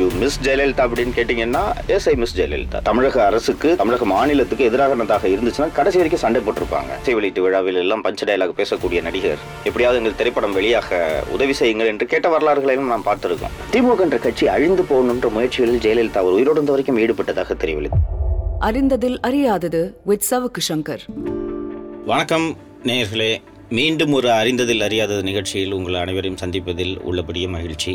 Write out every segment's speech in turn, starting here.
You miss Jayalalithaa அப்படின்னு கேட்டீங்கன்னா, S I miss Jayalalithaa. தமிழக அரசுக்கு, தமிழக மாநிலத்துக்கு எதிரானதாக இருந்துச்சுன்னா கடைசி வரைக்கும் சண்டை போட்டிருப்பாங்க. இசை வெளியீட்டு விழாவில் எல்லாம் பஞ்ச டயலாக் பேசக்கூடிய நடிகர், எப்படியாவது எங்கள் திரைப்படம் வெளியாக உதவி செய்யுங்கள் என்று கேட்ட வரலாறுகளையும் நாம் பார்த்திருக்கோம். திமுக என்ற கட்சி அழிந்து போகணுன்ற முயற்சிகளில் ஜெயலலிதா ஒரு உயிரோடு வரைக்கும் ஈடுபட்டதாக தெரியவில்லை. அறிந்ததில் அறியாதது வித் சவுக்கு சங்கர். வணக்கம் நேயர்களே, மீண்டும் ஒரு அறிந்ததில் அறியாதது நிகழ்ச்சியில் உங்கள் அனைவரையும் சந்திப்பதில் உள்ளபடியே மகிழ்ச்சி.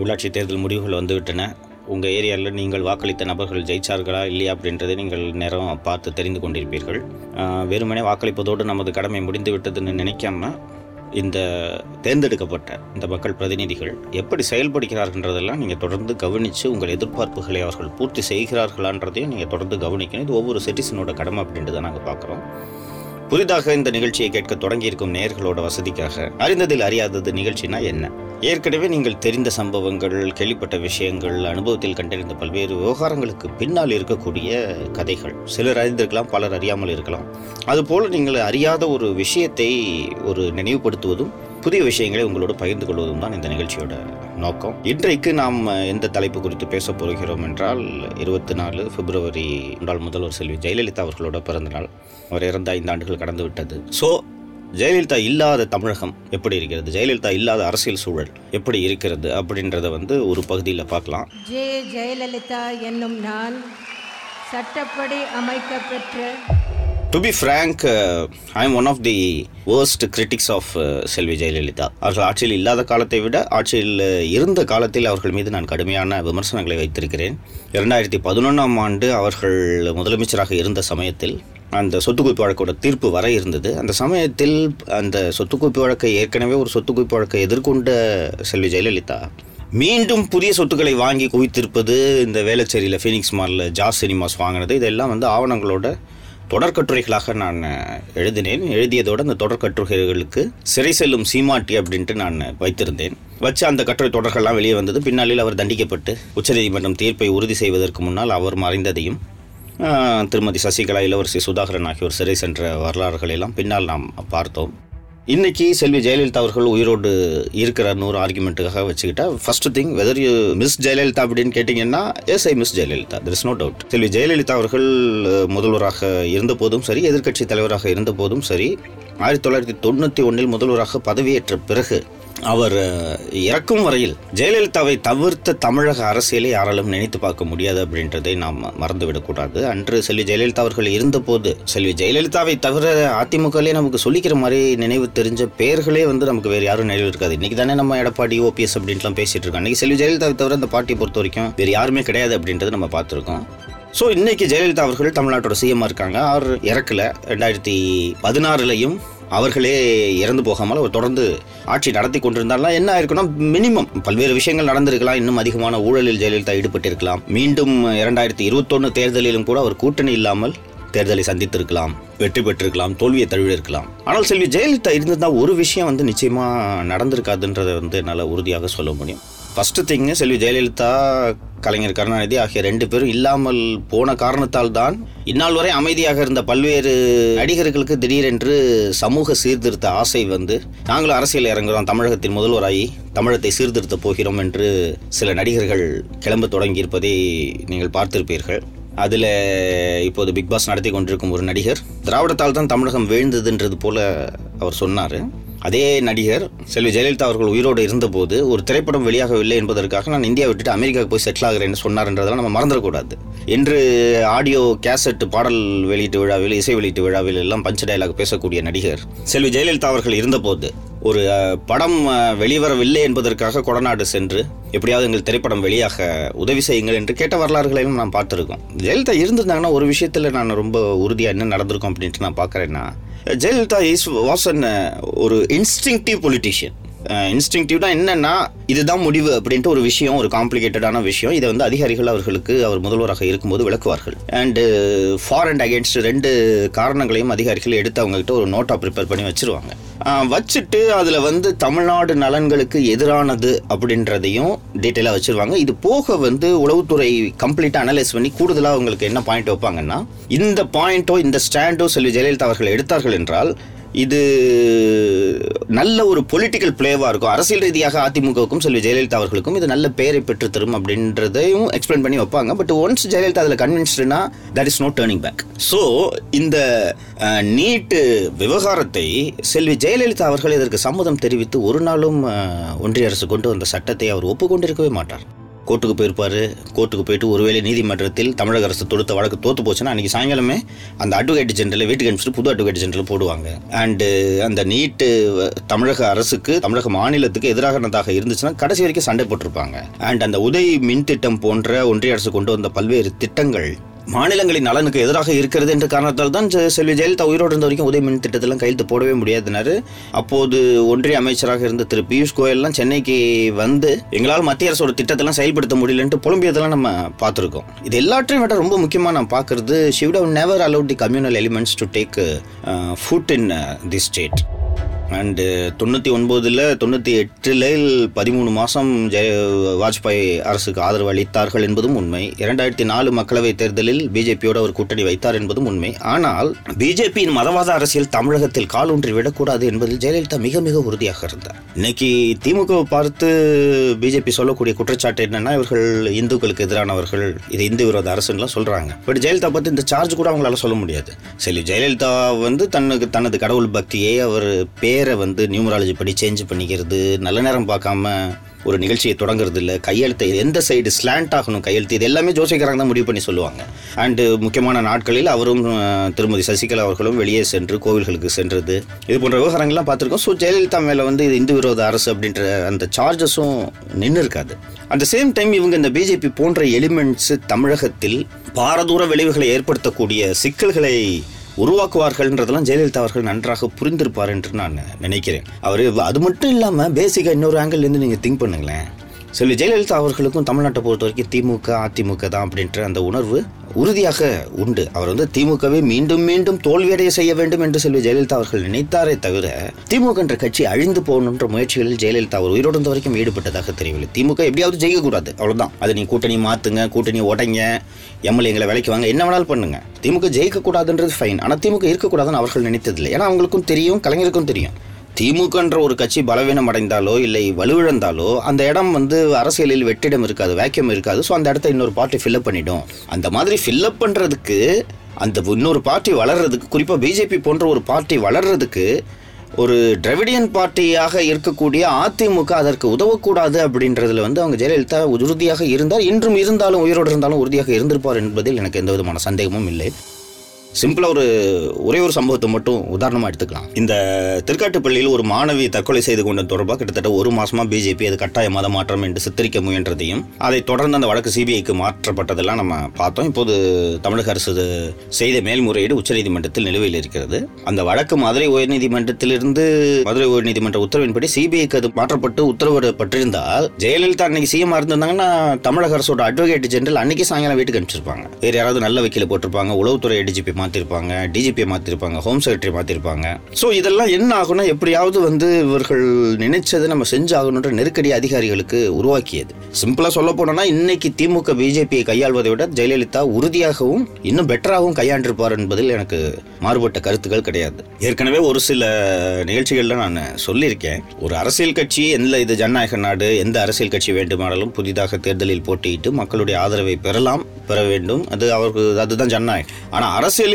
உள்ளாட்சி தேர்தல் முடிவுகள் வந்துவிட்டன. உங்கள் ஏரியாவில் நீங்கள் வாக்களித்த நபர்கள் ஜெயிச்சார்களா இல்லையா அப்படின்றதை நீங்கள் நேரம் பார்த்து தெரிந்து கொண்டிருப்பீர்கள். வெறுமனே வாக்களிப்பதோடு நமது கடமை முடிந்து விட்டதுன்னு நினைக்காம, இந்த தேர்ந்தெடுக்கப்பட்ட இந்த மக்கள் பிரதிநிதிகள் எப்படி செயல்படுகிறார்கள்ன்றதெல்லாம் நீங்கள் தொடர்ந்து கவனித்து, உங்கள் எதிர்பார்ப்புகளை அவர்கள் பூர்த்தி செய்கிறார்களான்றதையும் நீங்கள் தொடர்ந்து கவனிக்கணும். இது ஒவ்வொரு சிட்டிசனோட கடமை அப்படின்றத நாங்கள் பார்க்குறோம். புதிதாக இந்த நிகழ்ச்சியை கேட்க தொடங்கியிருக்கும் நேயர்களோட வசதிக்காக, அறிந்ததில் அறியாதது நிகழ்ச்சினா என்ன? ஏற்கனவே நீங்கள் தெரிந்த சம்பவங்கள், கேள்விப்பட்ட விஷயங்கள், அனுபவத்தில் கண்டறிந்த பல்வேறு விவகாரங்களுக்கு பின்னால் இருக்கக்கூடிய கதைகள். சிலர் அறிந்திருக்கலாம், பலர் அறியாமல் இருக்கலாம். அதுபோல் நீங்கள் அறியாத ஒரு விஷயத்தை ஒரு நினைவுபடுத்துவதும், புதிய விஷயங்களை உங்களோடு பகிர்ந்து கொள்வதும் தான் இந்த நிகழ்ச்சியோட நோக்கம். இன்றைக்கு நாம் எந்த தலைப்பு குறித்து பேச போகிறோம் என்றால், 24 பிப்ரவரி முன்னாள் முதல்வர் செல்வி ஜெயலலிதா அவர்களோட பிறந்தநாள். அவர் இறந்த 5 ஆண்டுகள் கடந்து விட்டது. ஸோ ஜெயலலிதா இல்லாத தமிழகம் எப்படி இருக்கிறது, ஜெயலலிதா இல்லாத அரசியல் சூழல் எப்படி இருக்கிறது அப்படின்றத ஒரு பகுதியில் பார்க்கலாம். ஜெயலலிதா என்னும் நான் சட்டப்படி அமைக்கப்பெற்ற To be frank, I am one of the worst critics of செல்வி ஜெயலலிதா. அவர்கள் ஆட்சியில் இல்லாத காலத்தை விட ஆட்சியில் இருந்த காலத்தில் அவர்கள் மீது நான் கடுமையான விமர்சனங்களை வைத்திருக்கிறேன். 2011ஆம் ஆண்டு அவர்கள் முதலமைச்சராக இருந்த சமயத்தில் அந்த சொத்துக்குவிப்பு வழக்கோட தீர்ப்பு வர இருந்தது. அந்த சமயத்தில் அந்த சொத்துக்குவிப்பு வழக்கை, ஏற்கனவே ஒரு சொத்துக்குவிப்பு வழக்கை எதிர்கொண்ட செல்வி ஜெயலலிதா மீண்டும் புதிய சொத்துக்களை வாங்கி குவித்திருப்பது, இந்த வேளச்சேரியில் ஃபீனிக்ஸ் மாலில் ஜாஸ் சினிமாஸ் வாங்கினது, இதெல்லாம் ஆவணங்களோட தொடர்கட்டுரைகளாக நான் எழுதினேன். எழுதியதோடு அந்த தொடர்கட்டுரைகளுக்கு சிறை செல்லும் சீமாட்டி அப்படின்ட்டு நான் வைத்திருந்தேன். வச்சு அந்த கட்டுரை தொடர்கள்லாம் வெளியே வந்தது. பின்னாளில் அவர் தண்டிக்கப்பட்டு உச்சநீதிமன்றம் தீர்ப்பை உறுதி செய்வதற்கு முன்னால் அவர் மறைந்ததையும், திருமதி சசிகலா, இளவரசி சுதாகரன் ஆகியோர் சிறை சென்ற வரலாறுகளெல்லாம் பின்னால் நாம் பார்த்தோம். இன்றைக்கி செல்வி ஜெயலலிதா அவர்கள் உயிரோடு இருக்கிறார்னு ஒரு ஆர்குமெண்ட்டுக்காக வச்சுக்கிட்டா, first thing, whether you miss Jayalalithaa அப்படின்னு கேட்டிங்கன்னா, yes I miss Jayalalithaa, there is no doubt. Selvi Jayalalithaa அவர்கள் முதல்வராக இருந்தபோதும் சரி, எதிர்க்கட்சி தலைவராக இருந்தபோதும் சரி, 1991 முதல்வராக பதவியேற்ற பிறகு அவர் இறக்கும் வரையில் ஜெயலலிதாவை தவிர்த்த தமிழக அரசியலை யாராலும் நினைத்து பார்க்க முடியாது அப்படின்றதை நாம் மறந்துவிடக்கூடாது. அன்று செல்வி ஜெயலலிதா அவர்கள் இருந்தபோது செல்வி ஜெயலலிதாவை தவிர அதிமுகவிலே நமக்கு சொல்லிக்கிற மாதிரி நினைவு தெரிஞ்ச பெயர்களே நமக்கு வேறு யாரும் நினைவு இருக்காது. இன்றைக்கி தானே நம்ம எடப்பாடி, ஓபிஎஸ் அப்படின்ட்டுலாம் பேசிகிட்டு இருக்கோம். இன்றைக்கி செல்வி ஜெயலலிதாவை தவிர அந்த பார்ட்டியை பொறுத்த வரைக்கும் வேறு யாருமே கிடையாது அப்படின்றத நம்ம பார்த்துருக்கோம். ஸோ இன்றைக்கி ஜெயலலிதா அவர்கள் தமிழ்நாட்டோட சிஎம்மாக இருக்காங்க. அவர் இறக்கலை. 2016லேயும் அவர்களே இறந்து போகாமல் அவர் தொடர்ந்து ஆட்சி நடத்தி கொண்டிருந்தாலும் என்ன ஆயிருக்குன்னா, மினிமம் பல்வேறு விஷயங்கள் நடந்திருக்கலாம். இன்னும் அதிகமான ஊழலில் ஜெயலலிதா ஈடுபட்டிருக்கலாம். மீண்டும் 2021 தேர்தலிலும் கூட அவர் கூட்டணி இல்லாமல் தேர்தலை சந்தித்திருக்கலாம், வெற்றி பெற்றிருக்கலாம், தோல்வியை தழுவிருக்கலாம். ஆனால் செல்வி ஜெயலலிதா இருந்திருந்தால் ஒரு விஷயம் நிச்சயமாக நடந்திருக்காதுன்றதை என்னால் உறுதியாக சொல்ல முடியும். ஃபஸ்ட்டு திங்கு, செல்வி ஜெயலலிதா, கலைஞர் கருணாநிதி ஆகிய 2 பேரும் இல்லாமல் போன காரணத்தால் தான் இந்நாள் வரை அமைதியாக இருந்த பல்வேறு நடிகர்களுக்கு திடீரென்று சமூக சீர்திருத்த ஆசை நாங்களும் அரசியல் இறங்குகிறோம், தமிழகத்தின் முதல்வராகி தமிழகத்தை சீர்திருத்த போகிறோம் என்று சில நடிகர்கள் கிளம்ப தொடங்கியிருப்பதை நீங்கள் பார்த்திருப்பீர்கள். அதில் இப்போது பிக்பாஸ் நடத்தி கொண்டிருக்கும் ஒரு நடிகர், திராவிடத்தால் தான் தமிழகம் வீழ்ந்ததுன்றது போல அவர் சொன்னார். அதே நடிகர் செல்வி ஜெயலலிதா அவர்கள் உயிரோடு இருந்தபோது ஒரு திரைப்படம் வெளியாகவில்லை என்பதற்காக நான் இந்தியா விட்டுட்டு அமெரிக்காவுக்கு போய் செட்டில் ஆகிறேன்னு சொன்னார்ன்றதெல்லாம் நம்ம மறந்துடக்கூடாது. இன்று ஆடியோ கேசட் பாடல் வெளியீட்டு விழாவில், இசை வெளியீட்டு விழாவில் எல்லாம் பஞ்ச டயலாக் பேசக்கூடிய நடிகர் செல்வி ஜெயலலிதா அவர்கள் இருந்தபோது ஒரு படம் வெளிவரவில்லை என்பதற்காக கொடநாடு சென்று எப்படியாவது எங்கள் திரைப்படம் வெளியாக உதவி செய்யுங்கள் என்று கேட்ட வரலாறுகளையும் நான் பார்த்துருக்கோம். ஜெயலலிதா இருந்திருந்தாங்கன்னா ஒரு விஷயத்தில் நான் ரொம்ப உறுதியாக என்ன நடந்திருக்கோம் அப்படின்ட்டு நான் பார்க்குறேன்னா, ஜெயலலிதா வாஸ் ஒரு இன்ஸ்டிங்டிவ் பொலிட்டிஷியன். இன்ஸ்டிங்டிவ்னா என்னென்னா, இதுதான் முடிவு அப்படின்ட்டு ஒரு விஷயம், ஒரு காம்ப்ளிகேட்டடான விஷயம். இதை அதிகாரிகள் அவர்களுக்கு அவர் முதல்வராக இருக்கும்போது விளக்குவார்கள். அண்டு ஃபார் அண்ட் அகேன்ஸ்ட் 2 காரணங்களையும் அதிகாரிகள் எடுத்து அவங்ககிட்ட ஒரு நோட்டாக ப்ரிப்பேர் பண்ணி வச்சுருவாங்க. வச்சுட்டு அதில் தமிழ்நாடு நலன்களுக்கு எதிரானது அப்படின்றதையும் டீட்டெயிலாக வச்சுருவாங்க. இது போக உளவுத்துறை கம்ப்ளீட்டாக அனலைஸ் பண்ணி கூடுதலாக அவங்களுக்கு என்ன பாயிண்ட் வைப்பாங்கன்னா, இந்த பாயிண்ட்டோ இந்த ஸ்டாண்டோ செல்வி ஜெயலலிதா அவர்கள் எடுத்தார்கள் என்றால் இது நல்ல ஒரு பொலிட்டிக்கல் பிளேவாக இருக்கும். அரசியல் ரீதியாக அதிமுகவுக்கும் செல்வி ஜெயலலிதா அவர்களுக்கும் இது நல்ல பெயரை பெற்று தரும் அப்படின்றதையும் எக்ஸ்பிளைன் பண்ணி வைப்பாங்க. பட் ஒன்ஸ் ஜெயலலிதா அதில் கன்வின்ஸ்டுனா that is no turning back. So இந்த நீட்டு விவகாரத்தை செல்வி ஜெயலலிதா அவர்கள் இதற்கு சம்மதம் தெரிவித்து ஒரு நாளும் ஒன்றிய அரசு கொண்டு வந்த சட்டத்தை அவர் ஒப்புக்கொண்டிருக்கவே மாட்டார். கோர்ட்டுக்கு போயிருப்பார். கோர்ட்டுக்கு போயிட்டு ஒருவேளை நீதிமன்றத்தில் தமிழக அரசு தொடுத்த வழக்கு தோற்று போச்சுன்னா அன்றைக்கி சாயங்காலமே அந்த அட்வொகேட் ஜெனரலை வீட்டுக்கு அனுப்பிச்சிட்டு புது அட்வொகேட் ஜெனரல் போடுவாங்க. அண்டு அந்த நீட்டு தமிழக அரசுக்கு தமிழக மாநிலத்துக்கு எதிரானதாக இருந்துச்சுன்னா கடைசி வரைக்கும் சண்டை போட்டிருப்பாங்க. அண்ட் அந்த உதய் மின் திட்டம் போன்ற ஒன்றிய அரசு கொண்டு வந்த பல்வேறு திட்டங்கள் மாநிலங்களின் நலனுக்கு எதிராக இருக்கிறது என்ற காரணத்தால் தான் செல்வி ஜெயலலிதா உயிரோடு இருந்த வரைக்கும் உதய மின் திட்டத்திலாம் கையெழுத்து போடவே முடியாதுனார். அப்போது ஒன்றிய அமைச்சராக இருந்த திரு பியூஷ் கோயல்லாம் சென்னைக்கு வந்து எங்களால் மத்திய அரசோட திட்டத்தெல்லாம் செயல்படுத்த முடியலன்ட்டு புலம்பியதெல்லாம் நம்ம பார்த்துருக்கோம். இது எல்லாற்றையும் விட ரொம்ப முக்கியமாக நான் பார்க்குறது she would have never allowed the communal elements to take foot in the state. And 1998 13 மாதம் வாஜ்பாய் அரசுக்கு ஆதரவு அளித்தார்கள் என்பதும் உண்மை. 2004 மக்களவைத் தேர்தலில் பிஜேபியோடு அவர் கூட்டணி வைத்தார் என்பதும் உண்மை. ஆனால் பிஜேபியின் மதவாத அரசியல் தமிழகத்தில் காலூன்றி விடக்கூடாது என்பதில் ஜெயலலிதா மிக மிக உறுதியாக இருந்தார். இன்னைக்கு திமுகவை பார்த்து பிஜேபி சொல்லக்கூடிய குற்றச்சாட்டு என்னன்னா இவர்கள் இந்துக்களுக்கு எதிரானவர்கள், இது இந்து விரோத அரசுலாம் சொல்றாங்க. பட் ஜெயலலிதா பார்த்து இந்த சார்ஜ் கூட அவங்களால சொல்ல முடியாது. சரி, ஜெயலலிதா வந்து தனது கடவுள் பக்தியை அவர் பேரை நியூமராலஜி படி சேஞ்ச் பண்ணிக்கிறது, நல்ல நேரம் பார்க்காம ஒரு நிகழ்ச்சியை தொடங்குறது இல்லை, கையெழுத்தை எந்த சைடு ஸ்லாண்ட் ஆகணும் கையெழுத்து, இது எல்லாமே ஜோசியக்காரங்க தான் முடிவு பண்ணி சொல்லுவாங்க. அண்டு முக்கியமான நாட்களில் அவரும் திருமதி சசிகலா அவர்களும் வெளியே சென்று கோவில்களுக்கு சென்றது, இது போன்ற விவகாரங்கள்லாம் பார்த்துருக்கோம். ஸோ ஜெயலலிதா மேலே இது இந்து விரோத அரசு அப்படின்ற அந்த சார்ஜஸும் நின்று இருக்காது. அட் சேம் டைம் இவங்க இந்த பிஜேபி போன்ற எலிமெண்ட்ஸ் தமிழகத்தில் பாரதூர விளைவுகளை ஏற்படுத்தக்கூடிய சிக்கல்களை உருவாக்குவார்கள்ன்றதெல்லாம் ஜெயலலிதா அவர்கள் நன்றாக புரிந்திருப்பார் என்று நான் நினைக்கிறேன். அவர் அது மட்டும் இல்லாமல் பேசிக்காக இன்னொரு ஆங்கிள்லேருந்து நீங்கள் திங்க் பண்ணுங்களேன். சொல்லி ஜெயலலிதா அவர்களுக்கும் தமிழ்நாட்டை பொறுத்த வரைக்கும் திமுக அதிமுக தான் அப்படின்ற அந்த உணர்வு உறுதியாக உண்டு. அவர் திமுகவை மீண்டும் மீண்டும் தோல்வியடைய செய்ய வேண்டும் என்று செல்வி ஜெயலலிதா அவர்கள் நினைத்தாரே தவிர திமுக என்ற கட்சி அழிந்து போகணுன்ற முயற்சிகளில் ஜெயலலிதா அவர் உயிரோடு வரைக்கும் ஈடுபட்டதாக தெரியவில்லை. திமுக எப்படியாவது ஜெயிக்கக்கூடாது, அவ்வளோதான். அது நீங்கள் கூட்டணி மாற்றுங்க, கூட்டணி உடைங்க, எம்எல்ஏங்களை விலைக்கு வாங்க, என்ன வேணாலும் பண்ணுங்க, திமுக ஜெயிக்கக்கூடாதுன்றது ஃபைன். ஆனால் திமுக இருக்கக்கூடாதுன்னு அவர்கள் நினைத்ததில்லை. ஏன்னா அவங்களுக்கும் தெரியும், கலைஞருக்கும் தெரியும், திமுகன்ற ஒரு கட்சி பலவீனம் அடைந்தாலோ இல்லை வலுவிழந்தாலோ அந்த இடம் அரசியலில் வெற்றிடம் இருக்காது, வேக்கியம் இருக்காது. ஸோ அந்த இடத்த இன்னொரு பார்ட்டி ஃபில்அப் பண்ணிடும். அந்த மாதிரி ஃபில்அப் பண்ணுறதுக்கு, அந்த இன்னொரு பார்ட்டி வளர்கிறதுக்கு, குறிப்பாக பிஜேபி போன்ற ஒரு பார்ட்டி வளர்கிறதுக்கு ஒரு திராவிடியன் பார்ட்டியாக இருக்கக்கூடிய அதிமுக அதற்கு உதவக்கூடாது அப்படின்றதுல அவங்க ஜெயலலிதா உறுதியாக இருந்தார். இன்றும் இருந்தாலும் உயிரோடு இருந்தாலும் உறுதியாக இருந்திருப்பார் என்பதில் எனக்கு எந்த விதமான சந்தேகமும் இல்லை. சிம்பிளாக ஒரே ஒரு சம்பவத்தை மட்டும் உதாரணமாக எடுத்துக்கலாம். இந்த திருக்காட்டுப்பள்ளியில் ஒரு மாணவி தற்கொலை செய்து கொண்ட தொடர்பாக கிட்டத்தட்ட 1 மாதமாக பிஜேபி அது கட்டாய மத மாற்றம் என்று சித்தரிக்க முயன்றதையும் அதை தொடர்ந்து அந்த வழக்கு சிபிஐக்கு மாற்றப்பட்டதெல்லாம் நம்ம பார்த்தோம். இப்போது தமிழக அரசு செய்த மேல்முறையீடு உச்சநீதிமன்றத்தில் நிலுவையில் இருக்கிறது. அந்த வழக்கு மதுரை உயர்நீதிமன்றத்திலிருந்து மதுரை உயர்நீதிமன்ற உத்தரவின்படி சிபிஐக்கு அது மாற்றப்பட்டு உத்தரவிடப்பட்டிருந்தால் ஜெயலலிதா அன்னைக்கு சிஎம்மாக இருந்திருந்தாங்கன்னா தமிழக அரசோட அட்வொகேட் ஜெனரல் அன்னைக்கு சாயங்காலம் வீட்டுக்கு அனுப்பிச்சிருப்பாங்க. வேறு யாராவது நல்ல வக்கீல போட்டிருப்பாங்க, உளவுத்துறை டிஜிபி மாற்றிருப்பாங்க, டிஜிபி மாற்றிருப்பாங்க, ஹோம் செக்ரட்டரி மாற்றிருப்பாங்க. ஸோ இதெல்லாம் என்ன ஆகுனா எப்படியாவது இவர்கள் நினைச்சதை நம்ம செஞ்சாகணுன்ற நெருக்கடி அதிகாரிகளுக்கு உருவாக்கியது. சிம்பிளாக சொல்ல போனோம்னா இன்னைக்கு திமுக பிஜேபியை கையாள்வதை விட ஜெயலலிதா உறுதியாகவும் இன்னும் பெட்டராகவும் கையாண்டிருப்பார் என்பதில் எனக்கு மாறுபட்ட கருத்துக்கள் கிடையாது. ஏற்கனவே ஒரு சில நிகழ்ச்சிகளில் நான் சொல்லியிருக்கேன், ஒரு அரசியல் கட்சி இது ஜனநாயக நாடு, எந்த அரசியல் கட்சி வேண்டுமானாலும் புதிதாக தேர்தலில் போட்டியிட்டு மக்களுடைய ஆதரவை பெறலாம், பெற வேண்டும், அது அவர்கள் அதுதான் ஜனநாயகம். ஆனால் அரசியலில்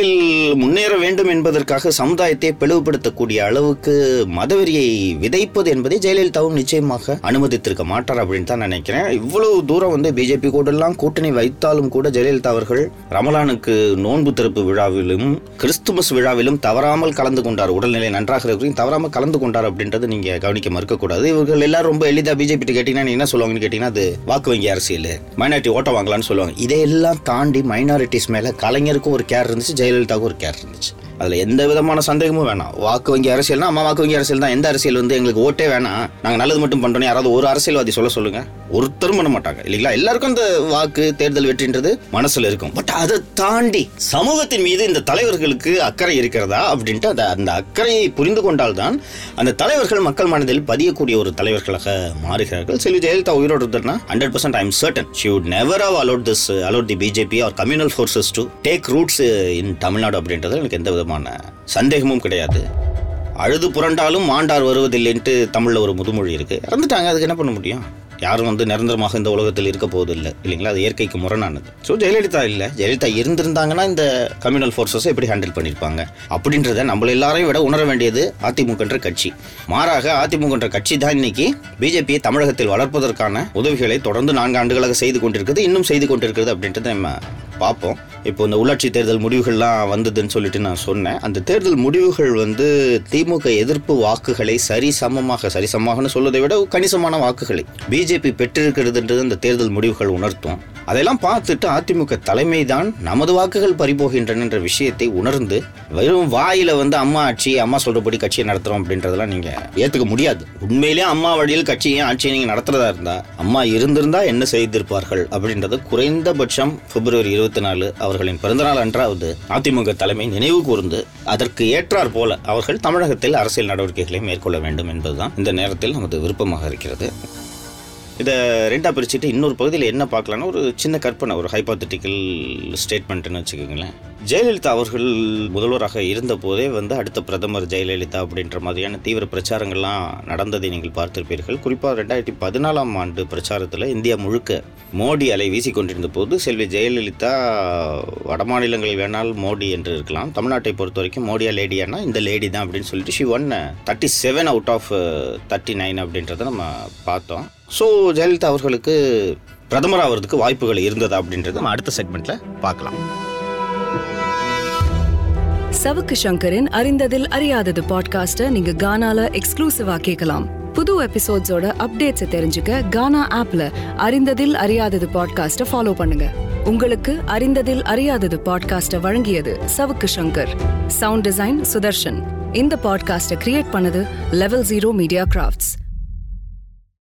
முன்னேற வேண்டும் என்பதற்காக சமுதாயத்தை பிளவுபடுத்தக்கூடிய அளவுக்கு மதவெறியை விதைப்பது என்பதை ஜெயலலிதாவும் நிச்சயமாக அனுமதித்திருக்க மாட்டார் அப்படின்னு தான் நினைக்கிறேன். இவ்வளவு தூரம் பிஜேபி கூடலாம் கூட்டணி வைத்தாலும் கூட ஜெயலலிதா அவர்கள் ரமலானுக்கு நோன்பு திறப்பு விழாவிலும் கிறிஸ்துமஸ் விழாவிலும் தவறாமல் கலந்து கொண்டார். உடல்நிலை நன்றாக இருக்கிறது தவறாமல் கலந்து கொண்டார் அப்படின்றது நீங்க கவனிக்க மறுக்கக்கூடாது. இவர்கள் எல்லாரும் ரொம்ப எளிதாக பிஜேபி கேட்டீங்கன்னா என்ன சொல்லுவாங்கன்னு கேட்டீங்கன்னா அது வாக்கு வங்கி அரசியல், மைனாரிட்டி ஓட்ட வாங்கலாம்னு சொல்லுவாங்க. இதெல்லாம் தாண்டி மைனாரிட்டிஸ் மேல கலைஞருக்கும் ஒரு கேர் இருந்துச்சு, ஜெயலலிதாவுக்கு ஒரு கேர் இருந்துச்சு. அதில் எந்த விதமான சந்தேகமும் வேணாம். வாக்கு வங்கி அரசியல்னா அம்மா வாக்கு வங்கி அரசியல் தான். எந்த அரசியல் எங்களுக்கு ஓட்டே வேணாம், நாங்கள் நல்லது மட்டும் பண்ணுறோம் யாராவது ஒரு அரசியல்வாதி சொல்லுங்கள், ஒருத்தரும் பண்ண மாட்டாங்க இல்லைங்களா? எல்லாருக்கும் இந்த வாக்கு தேர்தல் வெற்றின்றது மனசில் இருக்கும். பட் அதை தாண்டி சமூகத்தின் மீது இந்த தலைவர்களுக்கு அக்கறை இருக்கிறதா அப்படின்ட்டு அந்த அக்கறையை புரிந்து கொண்டால்தான் அந்த தலைவர்கள் மக்கள் மனதில் பதியக்கூடிய ஒரு தலைவர்களாக மாறுகிறார்கள். சரி, ஜெயலலிதா உயிரோடு இருந்தார்னா 100% I am certain she would never have allowed the BJP or communal forces to take roots in Tamil Nadu அப்படின்றது எனக்கு எந்த சந்தேகமும் கிடையாது. அழுது புரண்டாலும் ஆண்டார் வருவதில்லைன்ட்டு தமிழில் ஒரு முதுமொழி இருக்குது. இறந்துட்டாங்க, அதுக்கு என்ன பண்ண முடியும்? யாரும் வந்து நிரந்தரமாக இந்த உலகத்தில் இருக்க போவதில்லை இல்லைங்களா? அது இயற்கைக்கு முரணானது. ஸோ ஜெயலலிதா இல்லை, ஜெயலலிதா இருந்திருந்தாங்கன்னா இந்த கம்யூனல் ஃபோர்ஸஸை எப்படி ஹேண்டில் பண்ணியிருப்பாங்க அப்படின்றத நம்மள எல்லாரையும் விட உணர வேண்டியது அதிமுகன்ற கட்சி. மாறாக அதிமுகன்ற கட்சி தான் இன்னைக்கு பிஜேபியை தமிழகத்தில் வளர்ப்பதற்கான உதவிகளை தொடர்ந்து 4 ஆண்டுகளாக செய்து கொண்டிருக்கிறது, இன்னும் செய்து கொண்டிருக்கிறது அப்படின்றத நம்ம பார்ப்போம். இப்போ இந்த உள்ளாட்சி தேர்தல் முடிவுகள்லாம் வந்ததுன்னு சொல்லிட்டு நான் சொன்னேன். அந்த தேர்தல் முடிவுகள் வந்து திமுக எதிர்ப்பு வாக்குகளை சரிசமமாகனு சொல்வதை விட கணிசமான வாக்குகளை பிஜேபி பெற்றிருக்கிறதுன்றது அந்த தேர்தல் முடிவுகள் உணர்த்தும். அதெல்லாம் பார்த்துட்டு அதிமுக தலைமை தான் நமது வாக்குகள் பறிபோகின்றன என்ற விஷயத்தை உணர்ந்து வெறும் வாயில வந்து அம்மா ஆட்சி, அம்மா சொல்றபடி கட்சியை நடத்துறோம் அப்படின்றதெல்லாம் நீங்க ஏத்துக்க முடியாது. உண்மையிலேயே அம்மா வழியில் கட்சியை ஆட்சியை நீங்க நடத்துறதா இருந்தா அம்மா இருந்திருந்தா என்ன செய்திருப்பார்கள் அப்படின்றது குறைந்தபட்சம் பிப்ரவரி 24 அவர்களின் பிறந்தநாள் அன்றாவது அதிமுக தலைமை நினைவு கூர்ந்து அதற்கு ஏற்றார் போல அவர்கள் தமிழகத்தில் அரசியல் நடவடிக்கைகளை மேற்கொள்ள வேண்டும் என்பதுதான் இந்த நேரத்தில் நமது விருப்பமாக இருக்கிறது. இதை 2ஆக பிரிச்சுட்டு இன்னொரு பகுதியில் என்ன பார்க்கலான்னா, ஒரு சின்ன கற்பனை, ஒரு ஹைபாத்தட்டிக்கல் ஸ்டேட்மெண்ட்டுன்னு வச்சுக்கோங்களேன். ஜெயலலிதா அவர்கள் முதல்வராக இருந்த போதே வந்து அடுத்த பிரதமர் ஜெயலலிதா அப்படின்ற மாதிரியான தீவிர பிரச்சாரங்கள்லாம் நடந்ததை நீங்கள் பார்த்திருப்பீர்கள். குறிப்பாக 2014ஆம் ஆண்டு பிரச்சாரத்தில் இந்தியா முழுக்க மோடி அலை வீசிக்கொண்டிருந்த போது செல்வி ஜெயலலிதா வடமாநிலங்கள் வேணால் மோடி என்று இருக்கலாம், தமிழ்நாட்டை பொறுத்த வரைக்கும் மோடியா லேடியானா இந்த லேடி தான் அப்படின்னு சொல்லிட்டு ஷி ஒன் 37 out of 39 அப்படின்றத நம்ம பார்த்தோம். ஸோ ஜெயலலிதா அவர்களுக்கு பிரதமர் ஆகிறதுக்கு வாய்ப்புகள் இருந்ததா அப்படின்றத நம்ம அடுத்த செக்மெண்ட்டில் பார்க்கலாம். சவுக்கு சங்கரின் அறிந்ததில் அறியாதது பாட்காஸ்ட நீங்க கானால எக்ஸ்க்ளூசிவா கேட்கலாம். புது எபிசோட்ஸோட அப்டேட்ஸை தெரிஞ்சுக்க கானா ஆப்ல அறிந்ததில் அறியாதது பாட்காஸ்ட ஃபாலோ பண்ணுங்க. உங்களுக்கு அறிந்ததில் அறியாதது பாட்காஸ்ட வழங்கியது சவுக்கு சங்கர். Sound design Sudharshan. இந்த பாட்காஸ்ட கிரியேட் பண்ணது Level 0 Media Crafts.